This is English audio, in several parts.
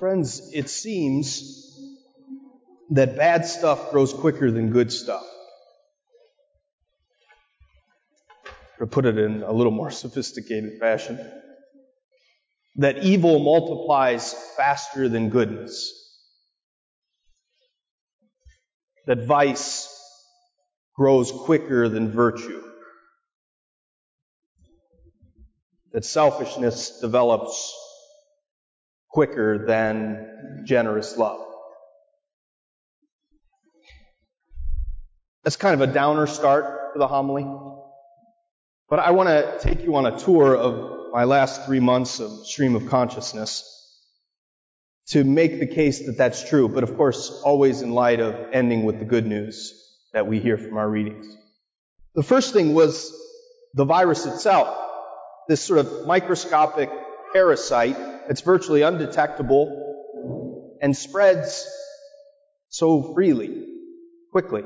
Friends, it seems that bad stuff grows quicker than good stuff. To put it in a little more sophisticated fashion, that evil multiplies faster than goodness, that vice grows quicker than virtue, that selfishness develops quicker than generous love. That's kind of a downer start for the homily. But I want to take you on a tour of my last 3 months of stream of consciousness to make the case that that's true, but of course, always in light of ending with the good news that we hear from our readings. The first thing was the virus itself, this sort of microscopic parasite that's virtually undetectable and spreads so freely, quickly.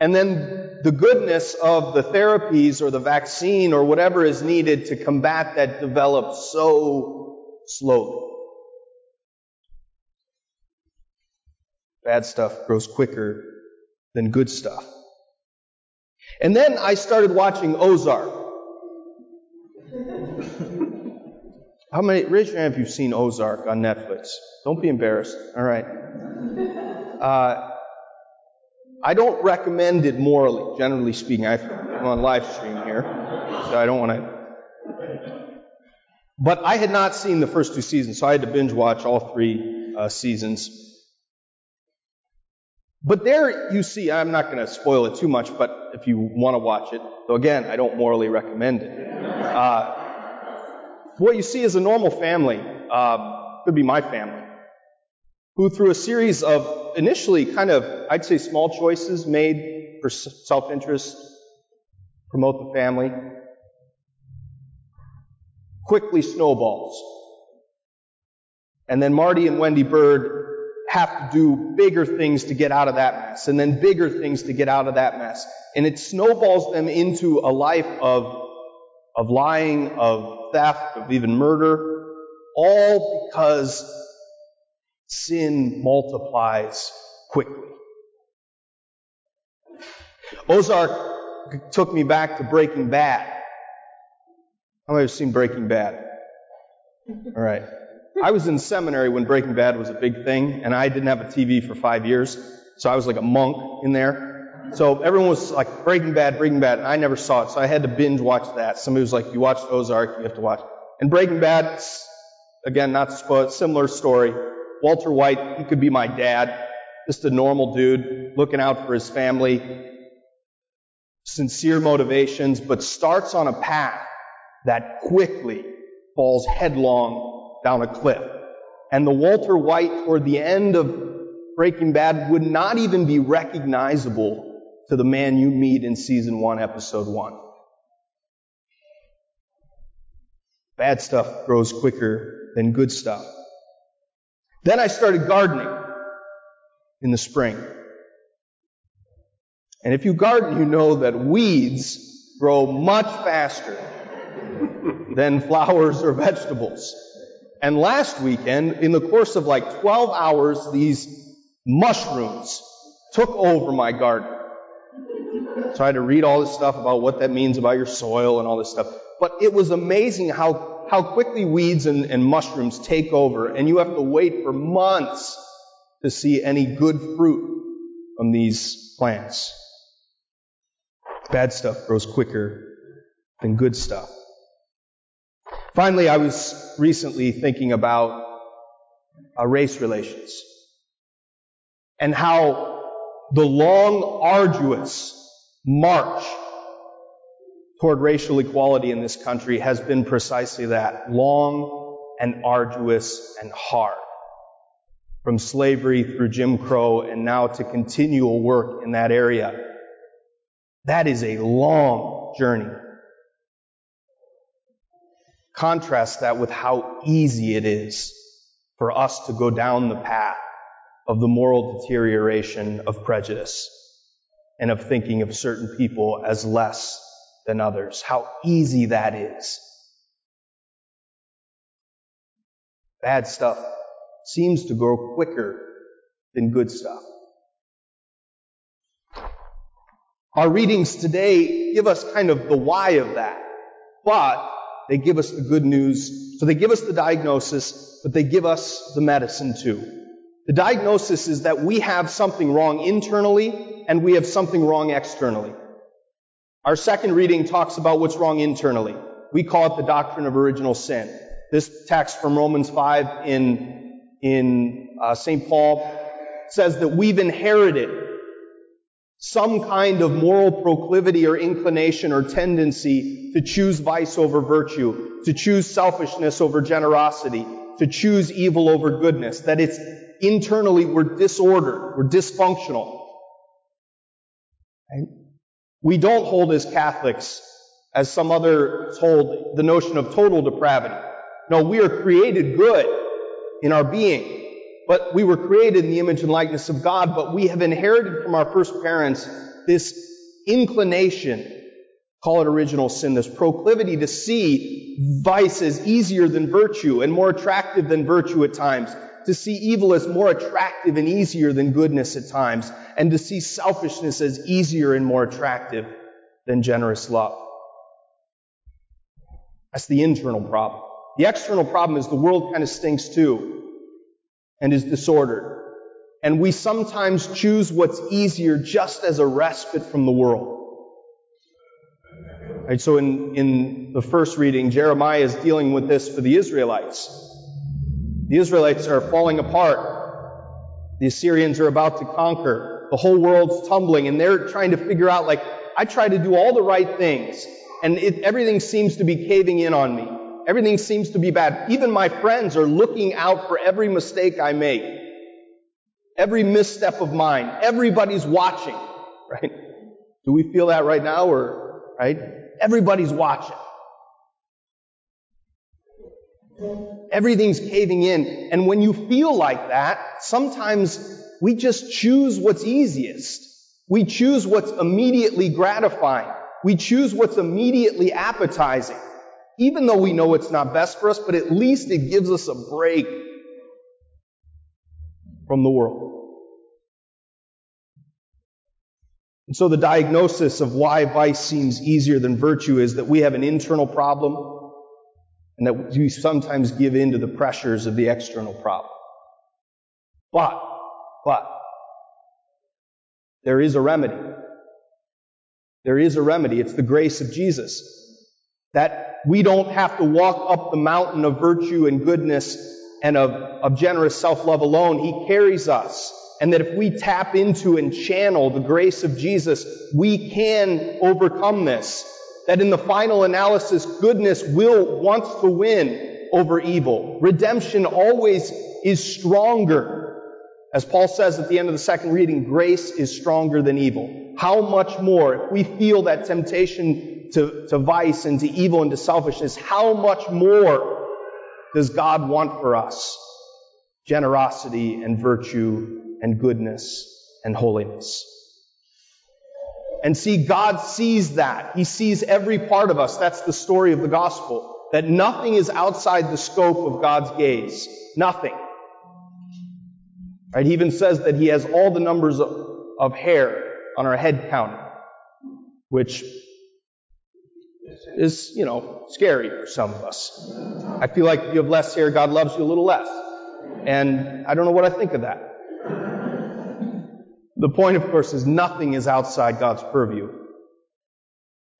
And then the goodness of the therapies or the vaccine or whatever is needed to combat that develops so slowly. Bad stuff grows quicker than good stuff. And then I started watching Ozark. How many, raise your hand if you've seen Ozark on Netflix. Don't be embarrassed. All right. I don't recommend it morally, generally speaking. I'm on live stream here, so I don't want to. But I had not seen the first two seasons, so I had to binge watch all three seasons. But there you see, I'm not going to spoil it too much, but if you want to watch it, though again, I don't morally recommend it. What you see is a normal family, could be my family, who through a series of initially kind of, I'd say, small choices made for self-interest, promote the family, quickly snowballs. And then Marty and Wendy Bird have to do bigger things to get out of that mess, and then bigger things to get out of that mess. And it snowballs them into a life of lying, of theft, of even murder, all because sin multiplies quickly. Ozark took me back to Breaking Bad. How many have seen Breaking Bad? All right. I was in seminary when Breaking Bad was a big thing, and I didn't have a TV for 5 years, so I was like a monk in there. So everyone was like, Breaking Bad, and I never saw it, so I had to binge watch that. Somebody was like, you watched Ozark, you have to watch it. And Breaking Bad, again, not to spoil it, similar story. Walter White, he could be my dad, just a normal dude looking out for his family, sincere motivations, but starts on a path that quickly falls headlong down a cliff. And the Walter White toward the end of Breaking Bad would not even be recognizable to the man you meet in season 1, episode 1. Bad stuff grows quicker than good stuff. Then I started gardening in the spring. And if you garden, you know that weeds grow much faster than flowers or vegetables. And last weekend, in the course of like 12 hours, these mushrooms took over my garden. So I had to read all this stuff about what that means about your soil and all this stuff. But it was amazing how quickly weeds and mushrooms take over, and you have to wait for months to see any good fruit from these plants. Bad stuff grows quicker than good stuff. Finally, I was recently thinking about race relations and how the long, arduous march toward racial equality in this country has been precisely that, long and arduous and hard, from slavery through Jim Crow and now to continual work in that area. That is a long journey. Contrast that with how easy it is for us to go down the path of the moral deterioration of prejudice and of thinking of certain people as less than others. How easy that is. Bad stuff seems to grow quicker than good stuff. Our readings today give us kind of the why of that, but they give us the good news. So they give us the diagnosis, but they give us the medicine too. The diagnosis is that we have something wrong internally and we have something wrong externally. Our second reading talks about what's wrong internally. We call it the doctrine of original sin. This text from Romans 5 in St. Paul says that we've inherited some kind of moral proclivity or inclination or tendency to choose vice over virtue, to choose selfishness over generosity, to choose evil over goodness, that it's internally we're disordered, we're dysfunctional. Right? We don't hold as Catholics, as some others hold, the notion of total depravity. No, we are created good in our being, but we were created in the image and likeness of God, but we have inherited from our first parents this inclination, call it original sin, this proclivity to see vice as easier than virtue and more attractive than virtue at times, to see evil as more attractive and easier than goodness at times, and to see selfishness as easier and more attractive than generous love. That's the internal problem. The external problem is the world kind of stinks too and is disordered. And we sometimes choose what's easier just as a respite from the world. All right, so in the first reading, Jeremiah is dealing with this for the Israelites. The Israelites are falling apart. The Assyrians are about to conquer. The whole world's tumbling, and they're trying to figure out, like, I try to do all the right things, and everything seems to be caving in on me. Everything seems to be bad. Even my friends are looking out for every mistake I make, every misstep of mine. Everybody's watching, right? Do we feel that right now, or right? Everybody's watching. Everything's caving in. And when you feel like that, sometimes we just choose what's easiest. We choose what's immediately gratifying. We choose what's immediately appetizing. Even though we know it's not best for us, but at least it gives us a break from the world. And so the diagnosis of why vice seems easier than virtue is that we have an internal problem, and that we sometimes give in to the pressures of the external problem. But, there is a remedy. There is a remedy. It's the grace of Jesus. That we don't have to walk up the mountain of virtue and goodness and of generous self-love alone. He carries us. And that if we tap into and channel the grace of Jesus, we can overcome this. That in the final analysis, goodness wants to win over evil. Redemption always is stronger. As Paul says at the end of the second reading, grace is stronger than evil. How much more, if we feel that temptation to vice and to evil and to selfishness, how much more does God want for us? Generosity and virtue and goodness and holiness. And see, God sees that. He sees every part of us. That's the story of the gospel. That nothing is outside the scope of God's gaze. Nothing. Right? He even says that He has all the numbers of hair on our head counted, which is, scary for some of us. I feel like if you have less hair, God loves you a little less. And I don't know what I think of that. The point, of course, is nothing is outside God's purview.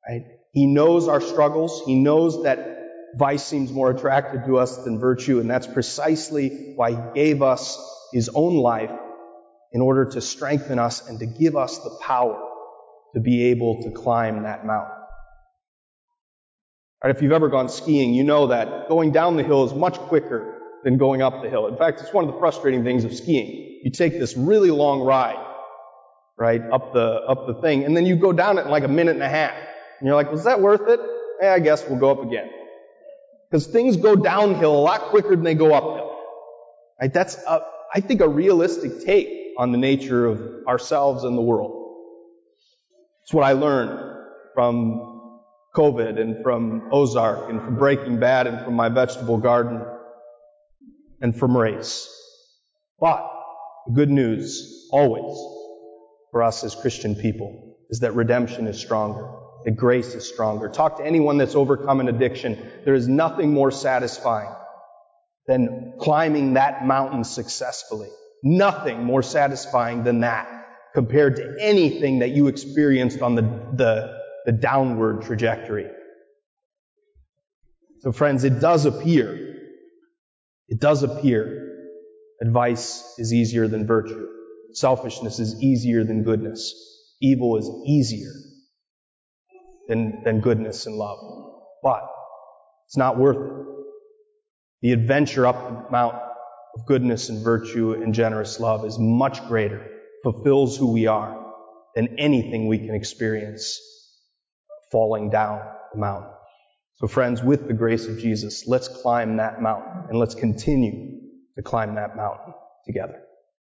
Right? He knows our struggles. He knows that vice seems more attractive to us than virtue, and that's precisely why He gave us His own life in order to strengthen us and to give us the power to be able to climb that mountain. Right, if you've ever gone skiing, you know that going down the hill is much quicker than going up the hill. In fact, it's one of the frustrating things of skiing. You take this really long ride, right, up the thing, and then you go down it in like a minute and a half. And you're like, was that worth it? I guess we'll go up again. Because things go downhill a lot quicker than they go uphill. Right? That's, I think, a realistic take on the nature of ourselves and the world. It's what I learned from COVID and from Ozark and from Breaking Bad and from my vegetable garden and from race. But the good news always for us as Christian people is that redemption is stronger, that grace is stronger. Talk to anyone that's overcome an addiction. There is nothing more satisfying than climbing that mountain successfully. Nothing more satisfying than that compared to anything that you experienced on the downward trajectory. So friends, it does appear that vice is easier than virtue. Selfishness is easier than goodness. Evil is easier than goodness and love. But it's not worth it. The adventure up the mountain of goodness and virtue and generous love is much greater, fulfills who we are, than anything we can experience falling down the mountain. So friends, with the grace of Jesus, let's climb that mountain, and let's continue to climb that mountain together.